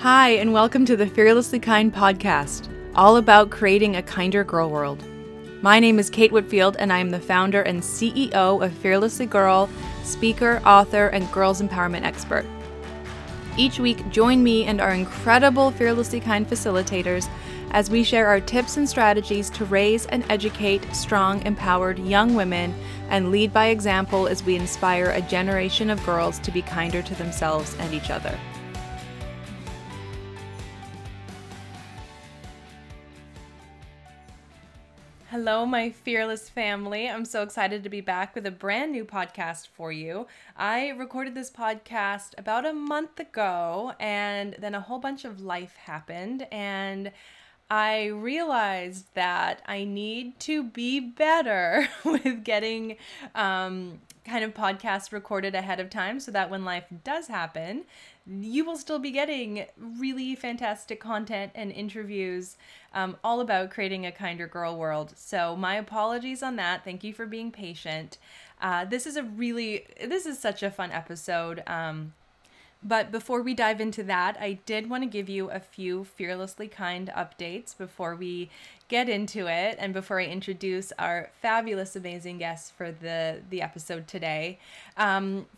Hi, and welcome to the Fearlessly Kind podcast, all about creating a kinder girl world. My name is Kate Whitfield, and I am the founder and CEO of Fearlessly Girl, speaker, author, and girls empowerment expert. Each week, join me and our incredible Fearlessly Kind facilitators as we share our tips and strategies to raise and educate strong, empowered young women and lead by example as we inspire a generation of girls to be kinder to themselves and each other. Hello, my fearless family. I'm so excited to be back with a brand new podcast for you. I recorded this podcast about a month ago, and then a whole bunch of life happened, and I realized that I need to be better with getting kind of podcasts recorded ahead of time so that when life does happen, you will still be getting really fantastic content and interviews all about creating a kinder girl world. So my apologies on that. Thank you for being patient. This is such a fun episode. But before we dive into that, I did want to give you a few Fearlessly Kind updates before we get into it and before I introduce our fabulous, amazing guests for the episode today.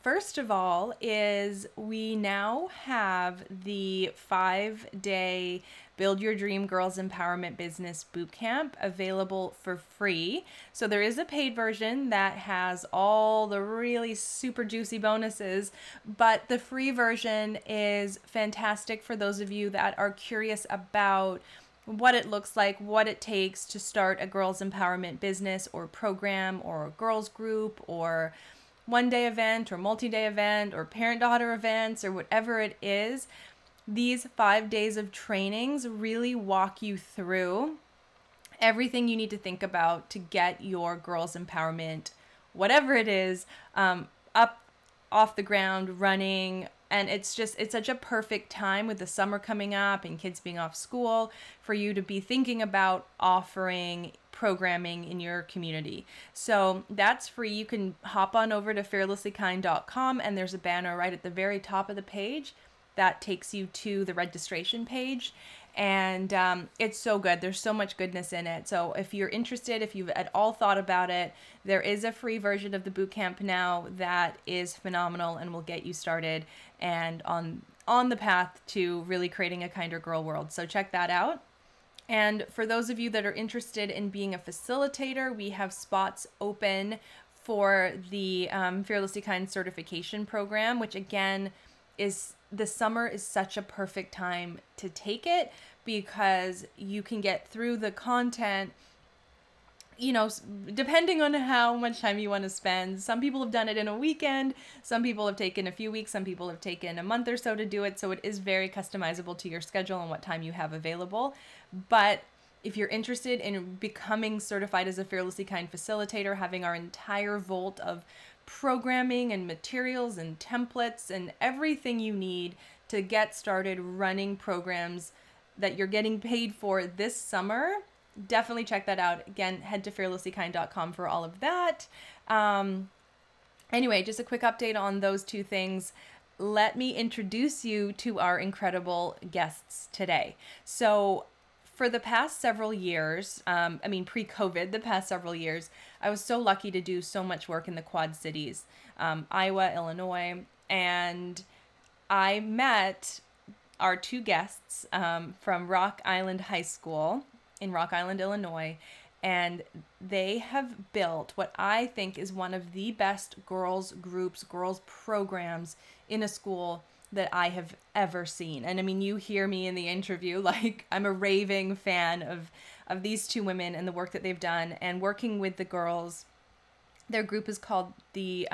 First of all is we now have the 5-day Build Your Dream Girls Empowerment Business Bootcamp available for free. So there is a paid version that has all the really super juicy bonuses, but the free version is fantastic for those of you that are curious about what it looks like, what it takes to start a girls empowerment business or program or a girls group or one-day event or multi-day event or parent-daughter events or whatever it is. These 5 days of trainings really walk you through everything you need to think about to get your girls empowerment, whatever it is, up off the ground running. And it's such a perfect time with the summer coming up and kids being off school for you to be thinking about offering programming in your community. So that's free. You can hop on over to fearlesslykind.com, and there's a banner right at the very top of the page that takes you to the registration page, and it's so good. There's so much goodness in it. So if you're interested, if you've at all thought about it, there is a free version of the bootcamp now that is phenomenal and will get you started and on the path to really creating a kinder girl world. So check that out. And for those of you that are interested in being a facilitator, we have spots open for the Fearlessly Kind certification program, which again is the summer is such a perfect time to take it because you can get through the content, you know, depending on how much time you want to spend. Some people have done it in a weekend. Some people have taken a few weeks. Some people have taken a month or so to do it. So it is very customizable to your schedule and what time you have available. But if you're interested in becoming certified as a Fearlessly Kind facilitator, having our entire vault of programming and materials and templates and everything you need to get started running programs that you're getting paid for this summer, definitely check that out. Again, head to fearlesslykind.com for all of that. Anyway, just a quick update on those two things. Let me introduce you to our incredible guests today. So for the past several years, pre-COVID, the past several years, I was so lucky to do so much work in the Quad Cities, Iowa, Illinois, and I met our two guests from Rock Island High School in Rock Island, Illinois, and they have built what I think is one of the best girls groups, girls programs in a school that I have ever seen. And I mean, you hear me in the interview, like I'm a raving fan of these two women and the work that they've done and working with the girls. Their group is called the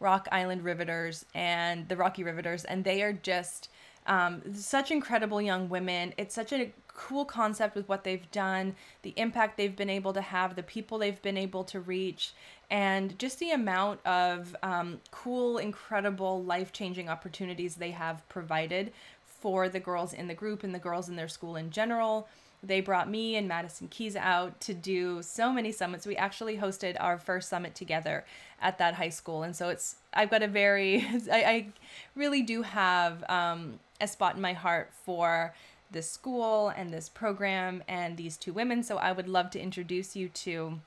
Rock Island Riveters and the Rocky Riveters. And they are just such incredible young women. It's such a cool concept with what they've done, the impact they've been able to have, the people they've been able to reach, and just the amount of cool, incredible, life-changing opportunities they have provided for the girls in the group and the girls in their school in general. They brought me and Madison Keys out to do so many summits. We actually hosted our first summit together at that high school. And so it's, I've got a very, I really do have a spot in my heart for this school and this program and these two women. So I would love to introduce you to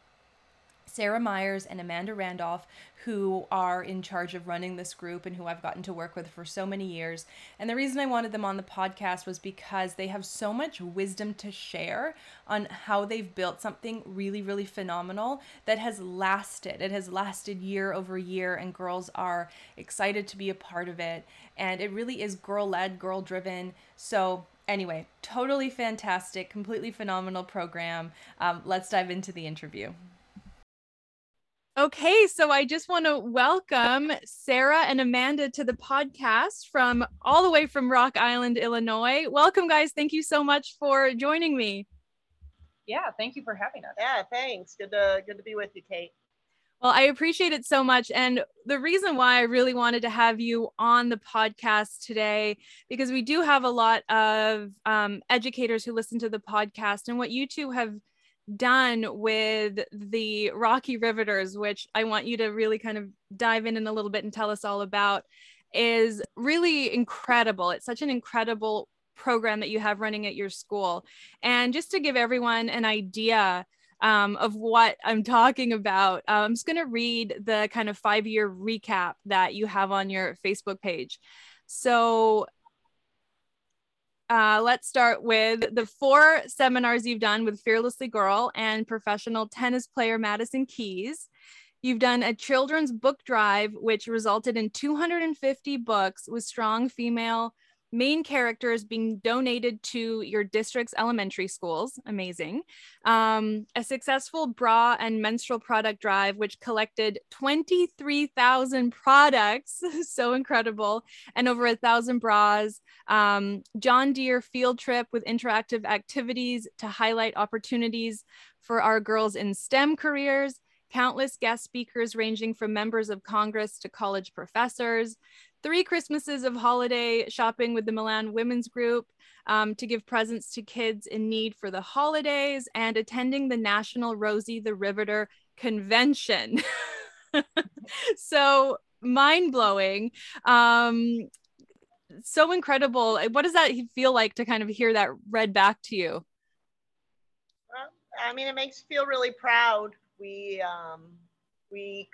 Sarah Miers and Amanda Randolph, who are in charge of running this group and who I've gotten to work with for so many years. And the reason I wanted them on the podcast was because they have so much wisdom to share on how they've built something really, really phenomenal that has lasted. It has lasted year over year, and girls are excited to be a part of it. And it really is girl-led, girl-driven. So anyway, totally fantastic, completely phenomenal program. Let's dive into the interview. Okay, so I just want to welcome Sarah and Amanda to the podcast from all the way from Rock Island, Illinois. Welcome, guys. Thank you so much for joining me. Yeah, thank you for having us. Yeah, thanks. Good to be with you, Kate. Well, I appreciate it so much. And the reason why I really wanted to have you on the podcast today, because we do have a lot of educators who listen to the podcast, and what you two have done with the Rock Island Riveters, which I want you to really kind of dive in a little bit and tell us all about, is really incredible. It's such an incredible program that you have running at your school. And just to give everyone an idea of what I'm talking about, I'm just going to read the kind of 5-year recap that you have on your Facebook page. So let's start with the 4 seminars you've done with Fearlessly Girl and professional tennis player Madison Keys. You've done a children's book drive, which resulted in 250 books with strong female main characters being donated to your district's elementary schools. Amazing. A successful bra and menstrual product drive, which collected 23,000 products. So incredible. And over 1,000 bras. John Deere field trip with interactive activities to highlight opportunities for our girls in STEM careers. Countless guest speakers ranging from members of Congress to college professors. 3 Christmases of holiday shopping with the Milan Women's Club to give presents to kids in need for the holidays, and attending the National Rosie the Riveter Convention. So mind-blowing. So incredible. What does that feel like to kind of hear that read back to you? Well, I mean, it makes me feel really proud. We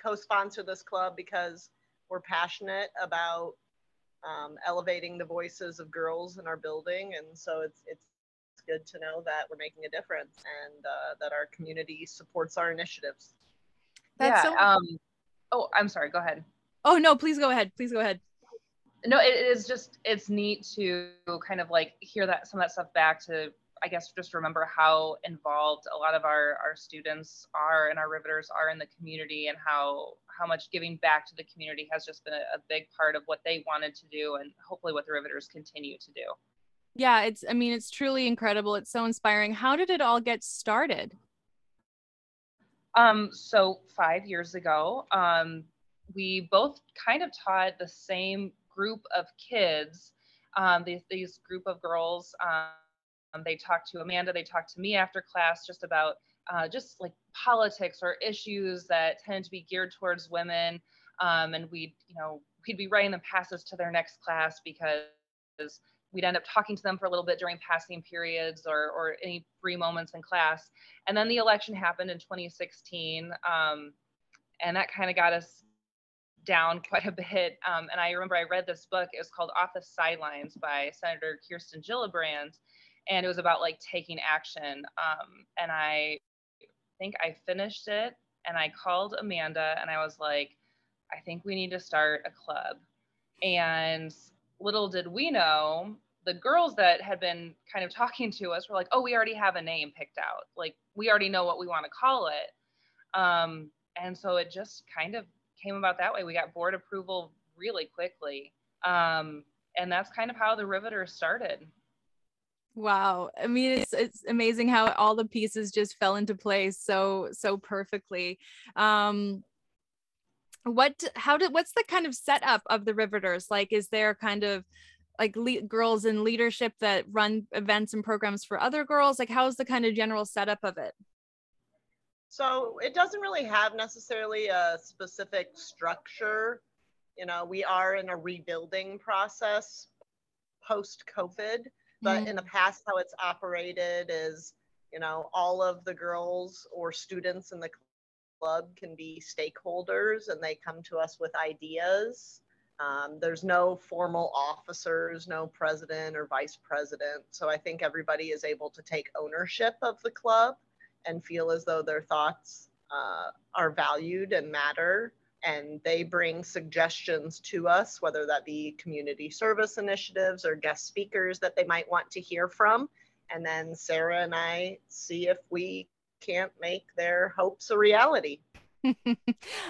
co-sponsor this club because we're passionate about elevating the voices of girls in our building. And so it's good to know that we're making a difference, and that our community supports our initiatives. That's oh, I'm sorry, go ahead. Oh no, please go ahead. No, it is just, it's neat to kind of like hear that, some of that stuff back to, I guess, just remember how involved a lot of our students are and our Riveters are in the community, and how much giving back to the community has just been a big part of what they wanted to do, and hopefully what the Riveters continue to do. Yeah, it's truly incredible. It's so inspiring. How did it all get started? So 5 years ago, we both kind of taught the same group of kids, these group of girls. They talked to Amanda, they talked to me after class just about just like politics or issues that tended to be geared towards women. And we'd be writing them passes to their next class, because we'd end up talking to them for a little bit during passing periods or any free moments in class. And then the election happened in 2016. And that kind of got us down quite a bit. And I remember I read this book, it was called Off the Sidelines by Senator Kirsten Gillibrand. And it was about like taking action. And I think I finished it, and I called Amanda and I was like, I think we need to start a club. And little did we know, the girls that had been kind of talking to us were like, oh, we already have a name picked out. Like, we already know what we want to call it. And so it just kind of came about that way. We got board approval really quickly. And that's kind of how the Riveters started. Wow. I mean, it's amazing how all the pieces just fell into place so perfectly. What's the kind of setup of the Riveters? Like, is there kind of like girls in leadership that run events and programs for other girls? Like, how's the kind of general setup of it? So it doesn't really have necessarily a specific structure. You know, we are in a rebuilding process post-COVID, but in the past, how it's operated is, you know, all of the girls or students in the club can be stakeholders, and they come to us with ideas. There's no formal officers, no president or vice president. So I think everybody is able to take ownership of the club and feel as though their thoughts are valued and matter. And they bring suggestions to us, whether that be community service initiatives or guest speakers that they might want to hear from. And then Sarah and I see if we can't make their hopes a reality.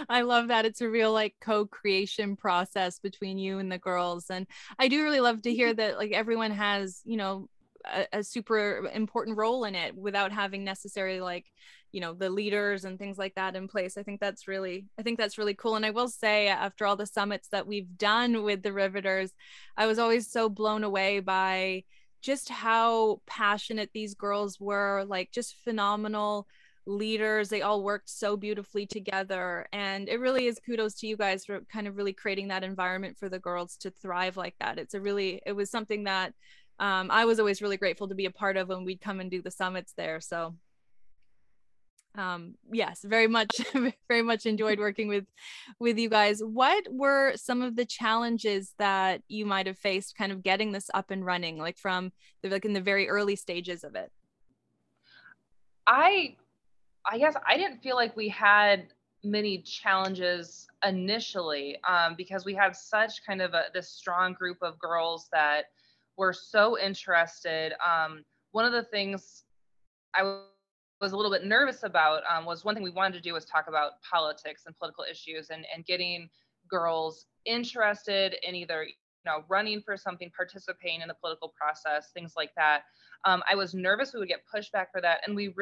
I love that. It's a real like co-creation process between you and the girls. And I do really love to hear that like everyone has, you know, a super important role in it without having necessarily like, you know, the leaders and things like that in place. I think that's really cool. And I will say, after all the summits that we've done with the Riveters, I was always so blown away by just how passionate these girls were, like just phenomenal leaders. They all worked so beautifully together, and it really is kudos to you guys for kind of really creating that environment for the girls to thrive like that. It was something that I was always really grateful to be a part of when we'd come and do the summits there. So yes, very much enjoyed working with you guys. What were some of the challenges that you might have faced kind of getting this up and running, like from the, like in the very early stages of it? I guess I didn't feel like we had many challenges initially, because we have such kind of this strong group of girls that were so interested. One of the things I was a little bit nervous about was one thing we wanted to do was talk about politics and political issues, and getting girls interested in either, you know, running for something, participating in the political process, things like that. I was nervous we would get pushback for that, and we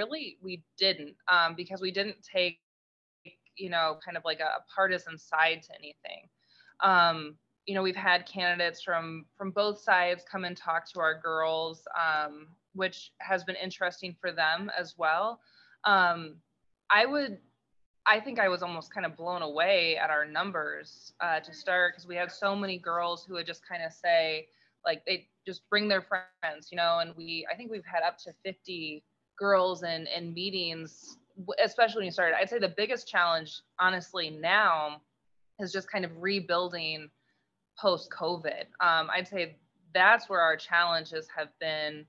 didn't, because we didn't take, you know, kind of like a partisan side to anything. You know, we've had candidates from both sides come and talk to our girls, which has been interesting for them as well. I think I was almost kind of blown away at our numbers to start, because we had so many girls who would just kind of say, like, they just bring their friends, you know, and I think we've had up to 50 girls in meetings, especially when you started. I'd say the biggest challenge, honestly, now is just kind of rebuilding post-COVID. I'd say that's where our challenges have been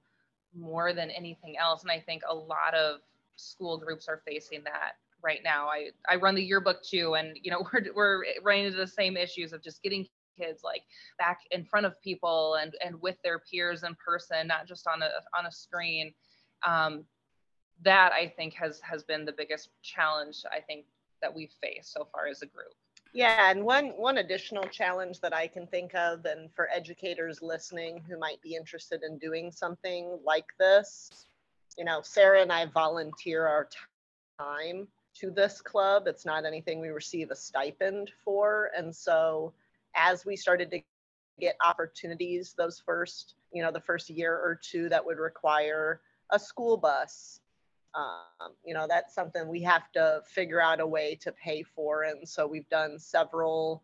more than anything else. And I think a lot of school groups are facing that right now. I run the yearbook too, and you know, we're running into the same issues of just getting kids like back in front of people and with their peers in person, not just on a screen. That I think has been the biggest challenge I think that we've faced so far as a group. Yeah, and one additional challenge that I can think of, and for educators listening who might be interested in doing something like this, you know, Sarah and I volunteer our time to this club. It's not anything we receive a stipend for. And so as we started to get opportunities, the first year or two that would require a school bus, you know, that's something we have to figure out a way to pay for. And so we've done several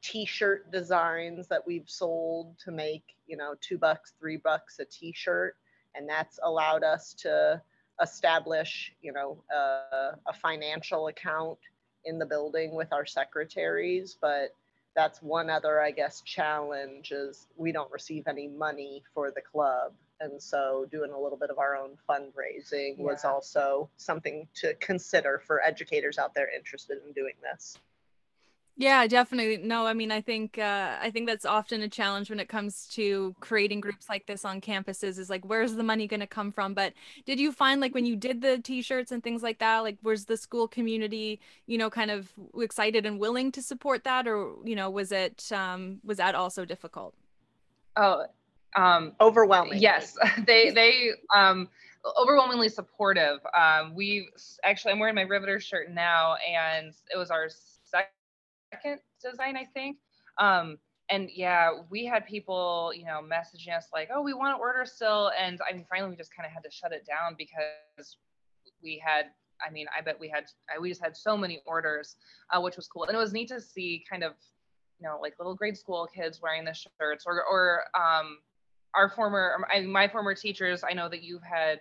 t-shirt designs that we've sold to make, you know, $2, $3 a t-shirt. And that's allowed us to establish, you know, a financial account in the building with our secretaries. But that's one other, I guess, challenge is we don't receive any money for the club. And so doing a little bit of our own fundraising was also something to consider for educators out there interested in doing this. Yeah, definitely. No, I mean, I think that's often a challenge when it comes to creating groups like this on campuses, is like, where's the money going to come from? But did you find, like, when you did the t-shirts and things like that, like, was the school community, you know, kind of excited and willing to support that? Or, you know, was that also difficult? Oh, overwhelming. Yes, they overwhelmingly supportive. I'm wearing my Riveter shirt now, and it was our second design, I think. And yeah, we had people, you know, messaging us like, oh, we want to order still. And I mean, finally, we just kind of had to shut it down because we had, I mean, I bet we had, we just had so many orders, which was cool. And it was neat to see kind of, you know, like little grade school kids wearing the shirts or our former, my former teachers. I know that you've had,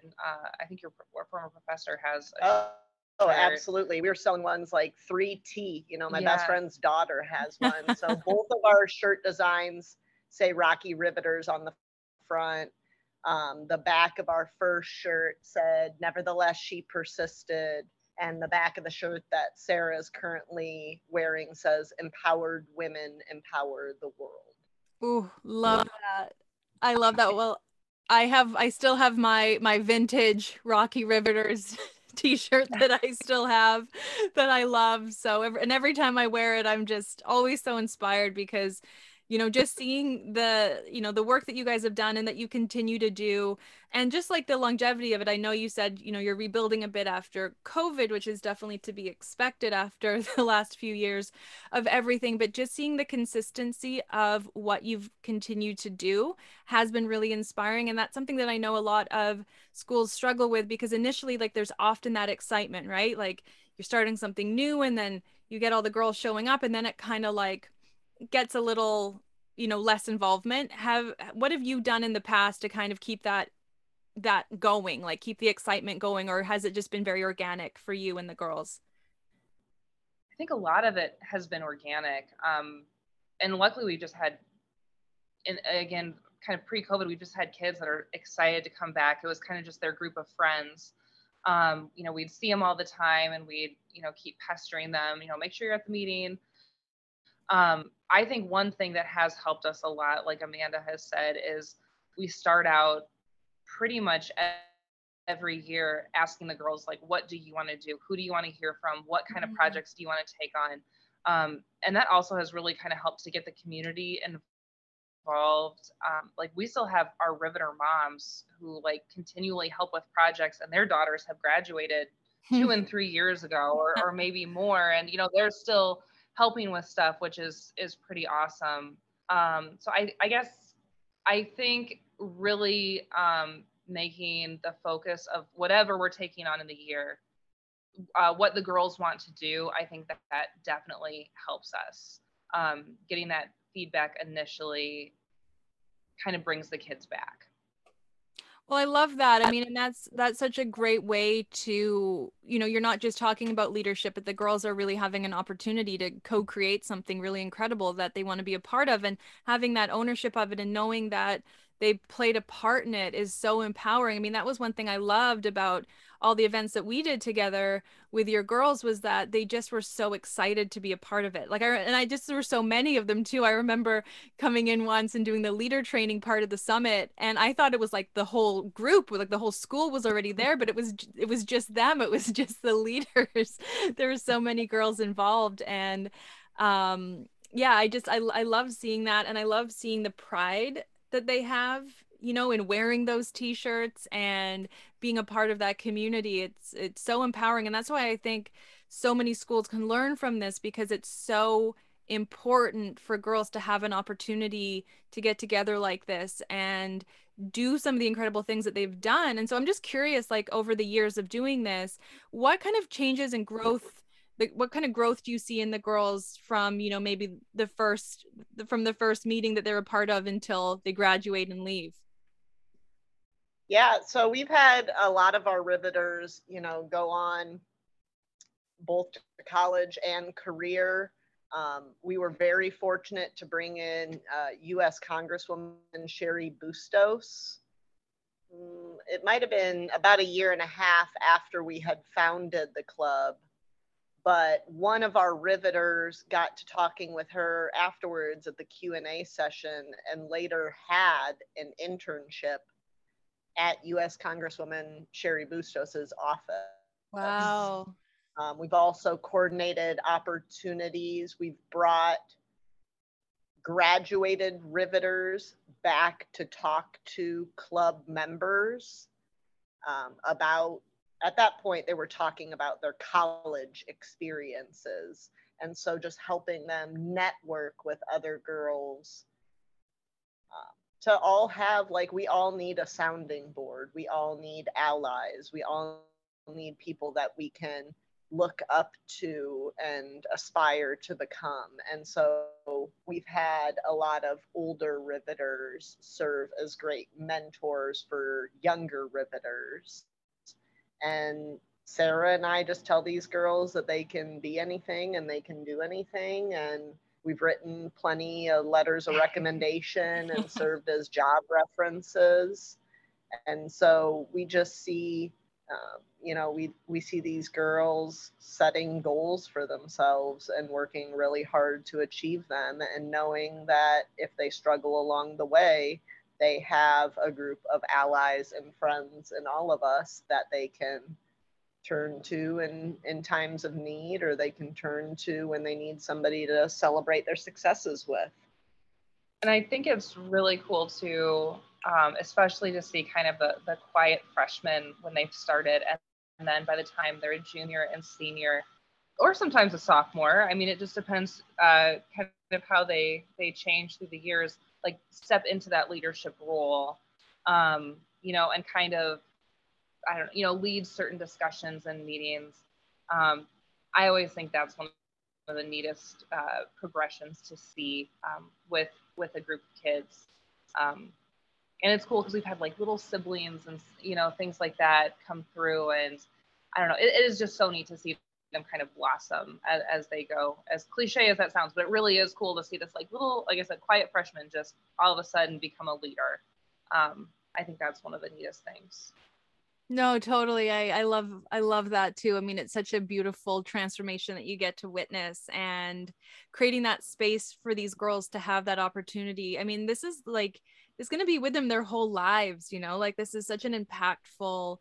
I think your former professor has a shirt. Oh, absolutely. We were selling ones like 3T. You know, my best friend's daughter has one. So both of our shirt designs say Rocky Riveters on the front. The back of our first shirt said, "Nevertheless, she persisted." And the back of the shirt that Sarah is currently wearing says, "Empowered women empower the world." Ooh, love that. I love that. Well, I still have my vintage Rocky Riveters t-shirt that I still have that I love. So every time I wear it, I'm just always so inspired because, you know, just seeing the, you know, the work that you guys have done and that you continue to do. And just like the longevity of it, I know you said, you know, you're rebuilding a bit after COVID, which is definitely to be expected after the last few years of everything. But just seeing the consistency of what you've continued to do has been really inspiring. And that's something that I know a lot of schools struggle with, because initially, like, there's often that excitement, right? Like, you're starting something new and then you get all the girls showing up, and then it kind of like gets a little, you know, less involvement. What have you done in the past to kind of keep that going, like keep the excitement going, or has it just been very organic for you and the girls? I think a lot of it has been organic. And luckily we just had, and again, kind of pre-COVID, we just had kids that are excited to come back. It was kind of just their group of friends. You know, we'd see them all the time and we'd, you know, keep pestering them, you know, make sure you're at the meeting. I think one thing that has helped us a lot, like Amanda has said, is we start out pretty much every year asking the girls, like, what do you want to do? Who do you want to hear from? What kind of projects do you want to take on? And that also has really kind of helped to get the community involved. Like, we still have our Riveter moms who like continually help with projects, and their daughters have graduated 2 and 3 years ago or maybe more. And, you know, they're still helping with stuff, which is pretty awesome. So I guess I think really making the focus of whatever we're taking on in the year, what the girls want to do, I think that definitely helps us. Getting that feedback initially kind of brings the kids back. Well, I love that. I mean, and that's such a great way to, you know, you're not just talking about leadership, but the girls are really having an opportunity to co-create something really incredible that they want to be a part of, and having that ownership of it and knowing that they played a part in it is so empowering. I mean, that was one thing I loved about all the events that we did together with your girls, was that they just were so excited to be a part of it. Like, I just, there were so many of them too. I remember coming in once and doing the leader training part of the summit, and I thought it was like the whole group, like the whole school was already there, but it was just them. It was just the leaders. There were so many girls involved, and yeah, I love seeing that, and I love seeing the pride that they have, you know, in wearing those t-shirts and being a part of that community. It's so empowering. And that's why I think so many schools can learn from this, because it's so important for girls to have an opportunity to get together like this and do some of the incredible things that they've done. And so I'm just curious, like, over the years of doing this, what kind of changes and growth, what kind of growth do you see in the girls from, you know, maybe the first meeting that they're a part of until they graduate and leave? Yeah, so we've had a lot of our Riveters, you know, go on both to college and career. We were very fortunate to bring in U.S. Congresswoman Sherry Bustos. It might have been about a year and a half after we had founded the club. But one of our Riveters got to talking with her afterwards at the Q&A session, and later had an internship at U.S. Congresswoman Sherry Bustos' office. Wow. We've also coordinated opportunities. We've brought graduated Riveters back to talk to club members about, at that point, they were talking about their college experiences. And so just helping them network with other girls to all have, like, we all need a sounding board. We all need allies. We all need people that we can look up to and aspire to become. And so we've had a lot of older riveters serve as great mentors for younger riveters. And Sarah and I just tell these girls that they can be anything and they can do anything. And we've written plenty of letters of recommendation and served as job references. And so we just see, you know, we see these girls setting goals for themselves and working really hard to achieve them, and knowing that if they struggle along the way, they have a group of allies and friends in all of us that they can turn to in times of need, or they can turn to when they need somebody to celebrate their successes with. And I think it's really cool too, especially to see kind of the quiet freshmen when they've started, and then by the time they're a junior and senior, or sometimes a sophomore, I mean, it just depends kind of how they change through the years, like step into that leadership role, you know, and kind of, I don't, you know, lead certain discussions and meetings. I always think that's one of the neatest progressions to see with a group of kids. And it's cool because we've had like little siblings and, you know, things like that come through. And I don't know, it is just so neat to see them kind of blossom as they go, as cliche as that sounds, but it really is cool to see this like little, like I said, quiet freshman just all of a sudden become a leader. I think that's one of the neatest things. No, totally. I love that too. I mean, it's such a beautiful transformation that you get to witness, and creating that space for these girls to have that opportunity. I mean, this is like, it's going to be with them their whole lives, you know, like this is such an impactful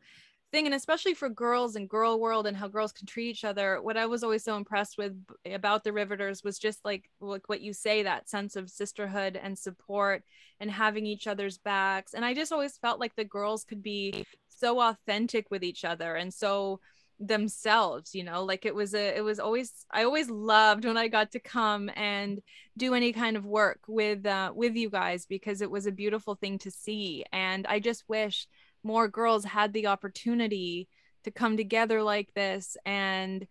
thing. And especially for girls and girl world and how girls can treat each other. What I was always so impressed with about the Riveters was just like what you say, that sense of sisterhood and support and having each other's backs. And I just always felt like the girls could be so authentic with each other and so themselves, you know, like it was always, I always loved when I got to come and do any kind of work with you guys, because it was a beautiful thing to see. And I just wish more girls had the opportunity to come together like this and,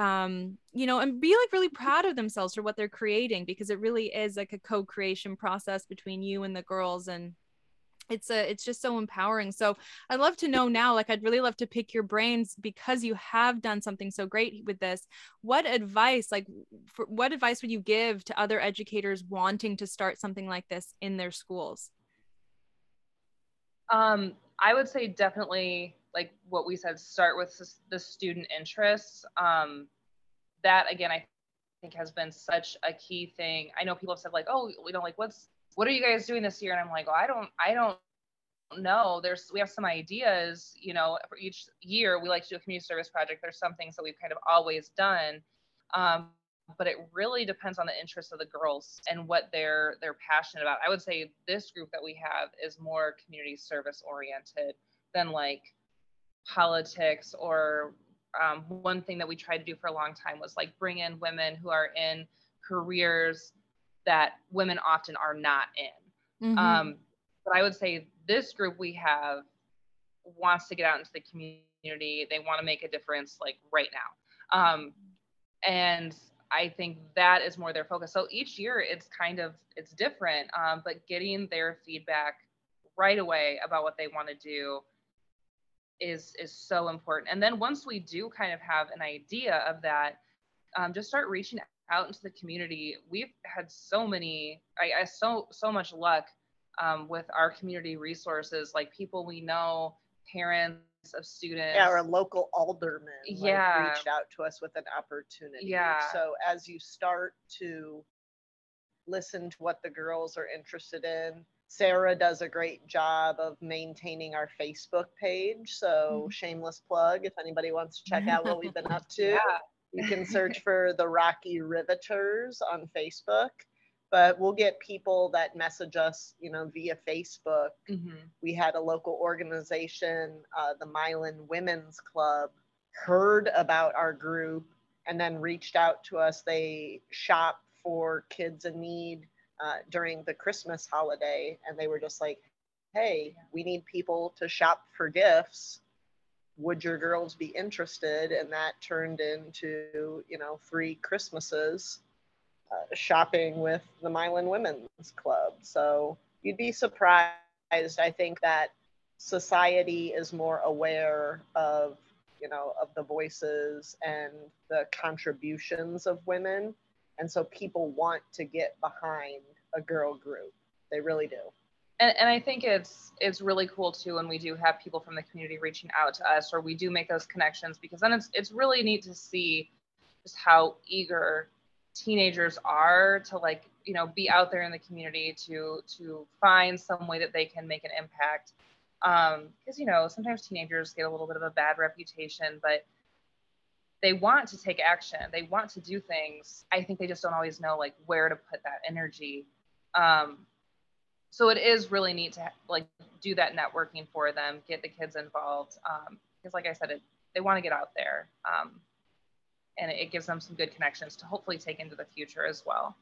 you know, and be like really proud of themselves for what they're creating, because it really is like a co-creation process between you and the girls. And it's just so empowering. So I'd love to know now, like, I'd really love to pick your brains, because you have done something so great with this. What advice, what advice would you give to other educators wanting to start something like this in their schools? I would say definitely, like what we said, start with the student interests. That again, I think has been such a key thing. I know people have said like, oh, we don't like what are you guys doing this year? And I'm like, well, I don't know. We have some ideas, you know, for each year we like to do a community service project. There's some things that we've kind of always done. But it really depends on the interests of the girls and what they're passionate about. I would say this group that we have is more community service oriented than like politics, or one thing that we tried to do for a long time was like bring in women who are in careers that women often are not in. Mm-hmm. But I would say this group we have wants to get out into the community. They want to make a difference like right now. And I think that is more their focus. So each year it's different, but getting their feedback right away about what they want to do is so important. And then once we do kind of have an idea of that, just start reaching out into the community. We've had so much luck with our community resources, like people we know, parents of students. Yeah, our local alderman reached out to us with an opportunity. Yeah. So as you start to listen to what the girls are interested in, Sarah does a great job of maintaining our Facebook page. So shameless plug, if anybody wants to check out what we've been up to. Yeah. You can search for the Rocky Riveters on Facebook, but we'll get people that message us, you know, via Facebook. Mm-hmm. We had a local organization, the Milan Women's Club, heard about our group and then reached out to us. They shop for kids in need during the Christmas holiday, and they were just like, hey, we need people to shop for gifts. Would your girls be interested? And that turned into, you know, 3 Christmases shopping with the Milan Women's Club. So you'd be surprised, I think, that society is more aware of, you know, of the voices and the contributions of women. And so people want to get behind a girl group. They really do. And I think it's really cool too when we do have people from the community reaching out to us, or we do make those connections, because then it's really neat to see just how eager teenagers are to, like, you know, be out there in the community to find some way that they can make an impact. Because, you know, sometimes teenagers get a little bit of a bad reputation, but they want to take action. They want to do things. I think they just don't always know, like, where to put that energy. So it is really neat to, like, do that networking for them, get the kids involved. Because like I said, they want to get out there. And it gives them some good connections to hopefully take into the future as well.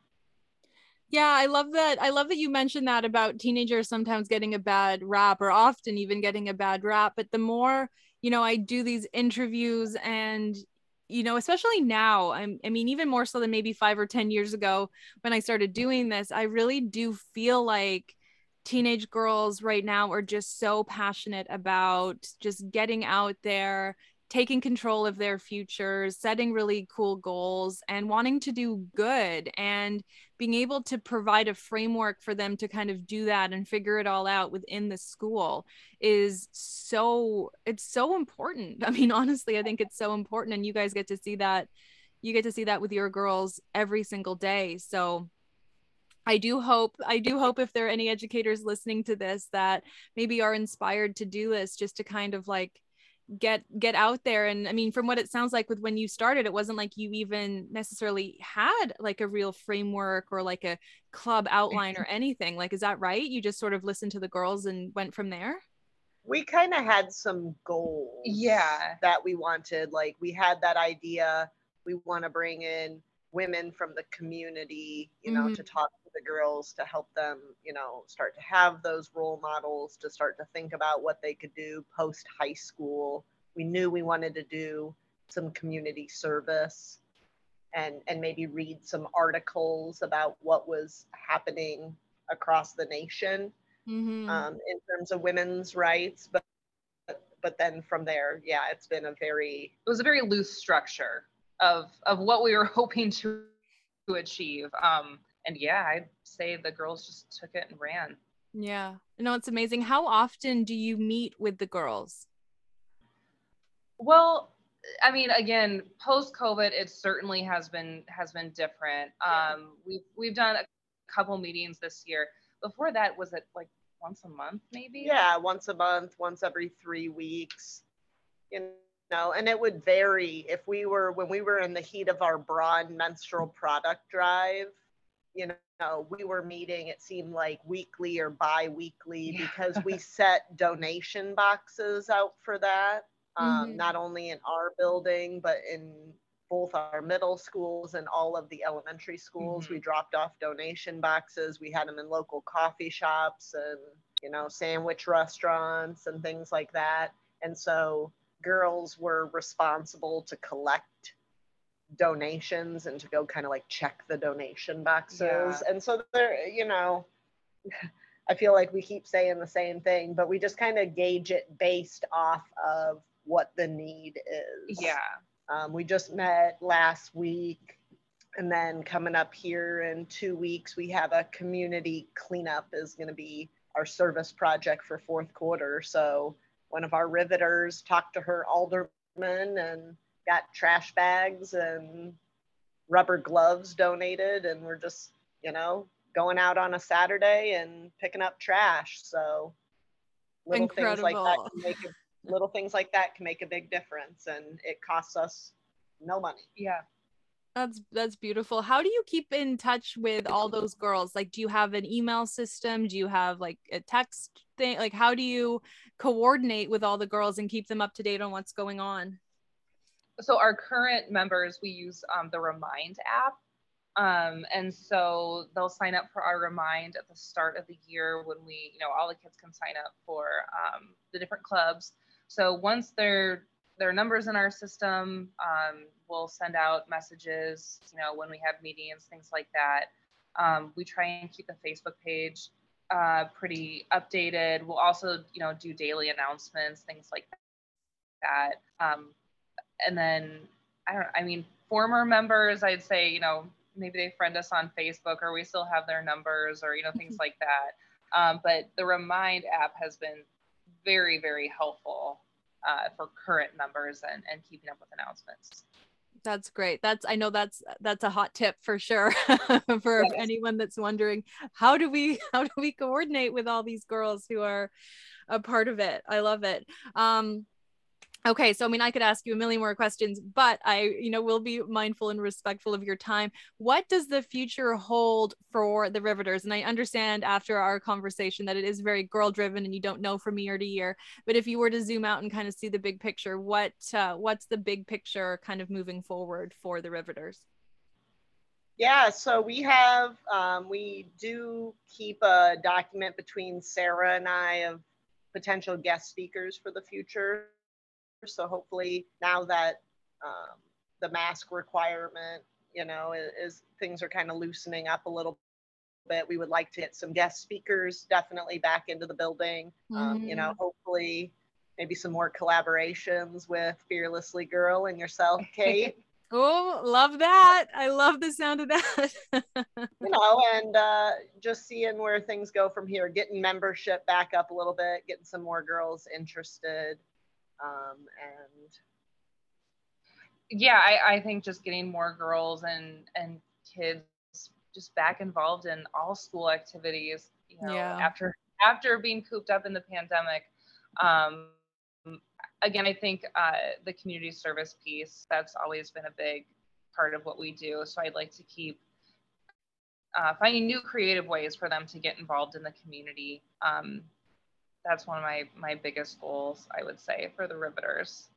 Yeah, I love that. I love that you mentioned that about teenagers sometimes getting a bad rap, or often even getting a bad rap. But the more, you know, I do these interviews, and, you know, especially now, I mean, even more so than maybe 5 or 10 years ago when I started doing this, I really do feel like teenage girls right now are just so passionate about just getting out there, taking control of their futures, setting really cool goals, and wanting to do good, and being able to provide a framework for them to kind of do that and figure it all out within the school is so, it's so important. I mean, honestly, I think it's so important, and you guys get to see that. You get to see that with your girls every single day. So I do hope if there are any educators listening to this that maybe are inspired to do this, just to kind of, like, get out there. And I mean, from what it sounds like with when you started, it wasn't like you even necessarily had, like, a real framework or, like, a club outline or anything. Like, is that right? You just sort of listened to the girls and went from there? We kind of had some goals, yeah, that we wanted. Like, we had that idea, we want to bring in women from the community, you know, mm-hmm. to talk to the girls, to help them, you know, start to have those role models, to start to think about what they could do post high school. We knew we wanted to do some community service and maybe read some articles about what was happening across the nation, mm-hmm. In terms of women's rights. But then from there, yeah, it's been a very loose structure of what we were hoping to achieve. And yeah, I'd say the girls just took it and ran. Yeah, no, it's amazing. How often do you meet with the girls? Well, I mean, again, post-COVID, it certainly has been different. Yeah. We've done a couple meetings this year. Before that, was it like once a month, maybe? Yeah, once a month, once every 3 weeks. You know? No, and it would vary if when we were in the heat of our bra and menstrual product drive, you know, we were meeting, it seemed like, weekly or bi-weekly, yeah. because we set donation boxes out for that, mm-hmm. not only in our building, but in both our middle schools and all of the elementary schools. Mm-hmm. We dropped off donation boxes. We had them in local coffee shops and, you know, sandwich restaurants and things like that. And so girls were responsible to collect donations and to go kind of, like, check the donation boxes. Yeah. And so there, you know, I feel like we keep saying the same thing, but we just kind of gauge it based off of what the need is. Yeah. We just met last week, and then coming up here in 2 weeks, we have a community cleanup is going to be our service project for fourth quarter. So one of our riveters talked to her alderman and got trash bags and rubber gloves donated. And we're just, you know, going out on a Saturday and picking up trash. So little Incredible. Things like that can make a big difference, and it costs us no money. Yeah. That's beautiful. How do you keep in touch with all those girls? Like, do you have an email system? Do you have, like, a text thing? Like, how do you coordinate with all the girls and keep them up to date on what's going on? So our current members, we use the Remind app. And so they'll sign up for our Remind at the start of the year when we, all the kids can sign up for the different clubs. So once their numbers in our system, we'll send out messages, when we have meetings, things like that. We try and keep the Facebook page pretty updated. We'll also, do daily announcements, things like that. And then, former members, I'd say, maybe they friend us on Facebook or we still have their numbers or, things like that. But the Remind app has been very, very helpful for current members and keeping up with announcements. That's great. I know that's a hot tip for sure for yes. anyone that's wondering, how do we coordinate with all these girls who are a part of it? I love it. Okay. So, I could ask you a million more questions, but I, will be mindful and respectful of your time. What does the future hold for the Riveters? And I understand after our conversation that it is very girl driven and you don't know from year to year, but if you were to zoom out and kind of see the big picture, what's the big picture kind of moving forward for the Riveters? Yeah. So we have, we do keep a document between Sarah and I of potential guest speakers for the future. So hopefully now that the mask requirement, is things are kind of loosening up a little bit, we would like to get some guest speakers definitely back into the building. Hopefully maybe some more collaborations with Fearlessly Girl and yourself, Kate. Oh, love that. I love the sound of that. And just seeing where things go from here, getting membership back up a little bit, getting some more girls interested. I think just getting more girls and kids just back involved in all school activities, after being cooped up in the pandemic. Again, I think the community service piece, that's always been a big part of what we do. So I'd like to keep finding new creative ways for them to get involved in the community. That's one of my biggest goals, I would say, for the Riveters.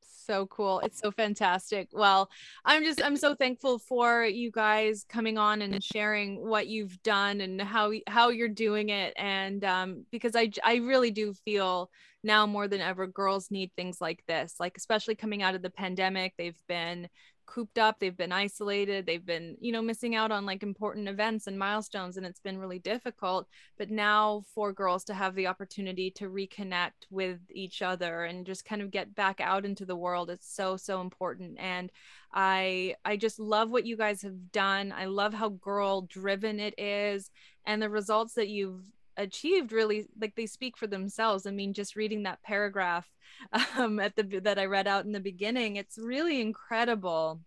So cool. It's so fantastic. Well, I'm so thankful for you guys coming on and sharing what you've done and how you're doing it. And because I really do feel now more than ever, girls need things like this, like especially coming out of the pandemic, they've been cooped up, they've been isolated, they've been, missing out on like important events and milestones, and it's been really difficult. But now for girls to have the opportunity to reconnect with each other and just kind of get back out into the world, it's so, so important. And I just love what you guys have done. I love how girl driven it is, and the results that you've achieved really, like, they speak for themselves. Just reading that paragraph that I read out in the beginning, it's really incredible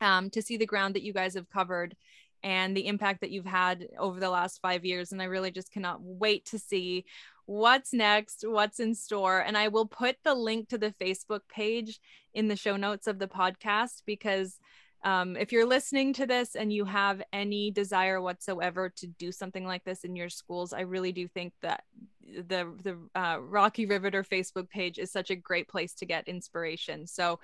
to see the ground that you guys have covered and the impact that you've had over the last 5 years. And I really just cannot wait to see what's next, what's in store. And I will put the link to the Facebook page in the show notes of the podcast, because if you're listening to this and you have any desire whatsoever to do something like this in your schools, I really do think that the Rocky Riveter Facebook page is such a great place to get inspiration. So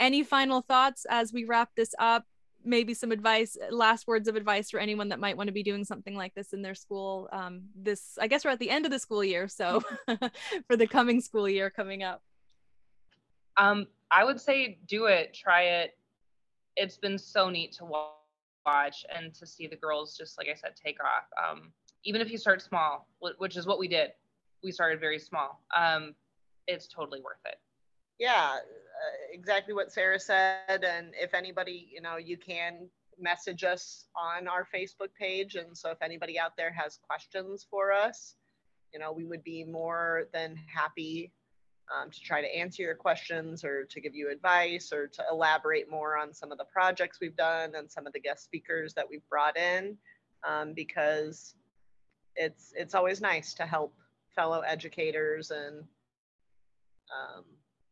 any final thoughts as we wrap this up? Maybe some advice, last words of advice for anyone that might want to be doing something like this in their school. I guess we're at the end of the school year, so for the coming school year coming up. I would say do it, try it. It's been so neat to watch and to see the girls, just like I said, take off. Even if you start small, which is what we did, we started very small. It's totally worth it. Yeah, exactly what Sarah said. And if anybody, you can message us on our Facebook page. And so if anybody out there has questions for us, we would be more than happy to try to answer your questions or to give you advice or to elaborate more on some of the projects we've done and some of the guest speakers that we've brought in, because it's always nice to help fellow educators and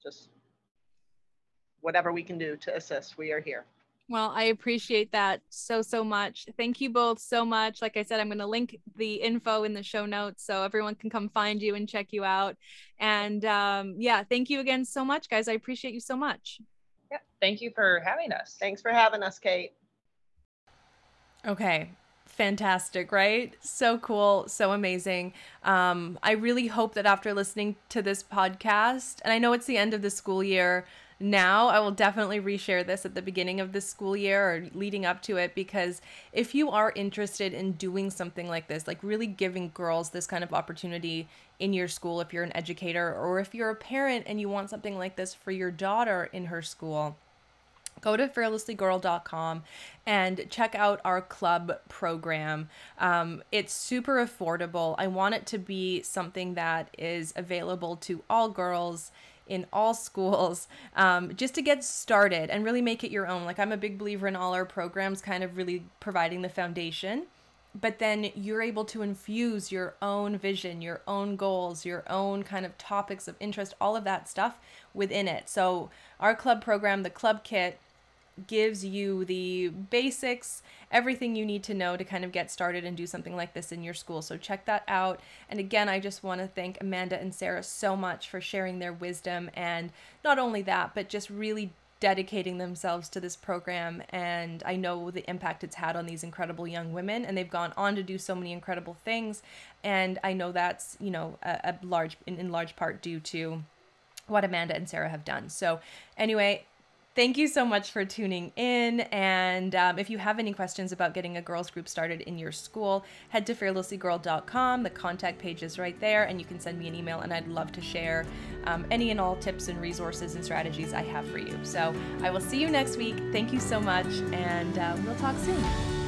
just whatever we can do to assist, we are here. Well, I appreciate that so much. Thank you both so much. Like I said, I'm going to link the info in the show notes so everyone can come find you and check you out. And yeah, thank you again so much, guys. I appreciate you so much. Yeah, thank you for having us. Thanks for having us, Kate. Okay. Fantastic, right? So cool. So amazing. I really hope that after listening to this podcast, and I know it's the end of the school year now, I will definitely reshare this at the beginning of the school year or leading up to it, because if you are interested in doing something like this, like really giving girls this kind of opportunity in your school, if you're an educator or if you're a parent and you want something like this for your daughter in her school, go to fearlesslygirl.com and check out our club program. It's super affordable. I want it to be something that is available to all girls in all schools, just to get started and really make it your own. Like, I'm a big believer in all our programs kind of really providing the foundation, but then you're able to infuse your own vision, your own goals, your own kind of topics of interest, all of that stuff within it. So our club program, the club kit, gives you the basics, everything you need to know to kind of get started and do something like this in your school. So check that out. And again, I just want to thank Amanda and Sarah so much for sharing their wisdom, and not only that, but just really dedicating themselves to this program. And I know the impact it's had on these incredible young women, and they've gone on to do so many incredible things. And I know that's, you know, in large part due to what Amanda and Sarah have done. So anyway, thank you so much for tuning in. And if you have any questions about getting a girls group started in your school, head to fearlesslygirl.com. The contact page is right there, and you can send me an email, and I'd love to share any and all tips and resources and strategies I have for you. So I will see you next week. Thank you so much, and we'll talk soon.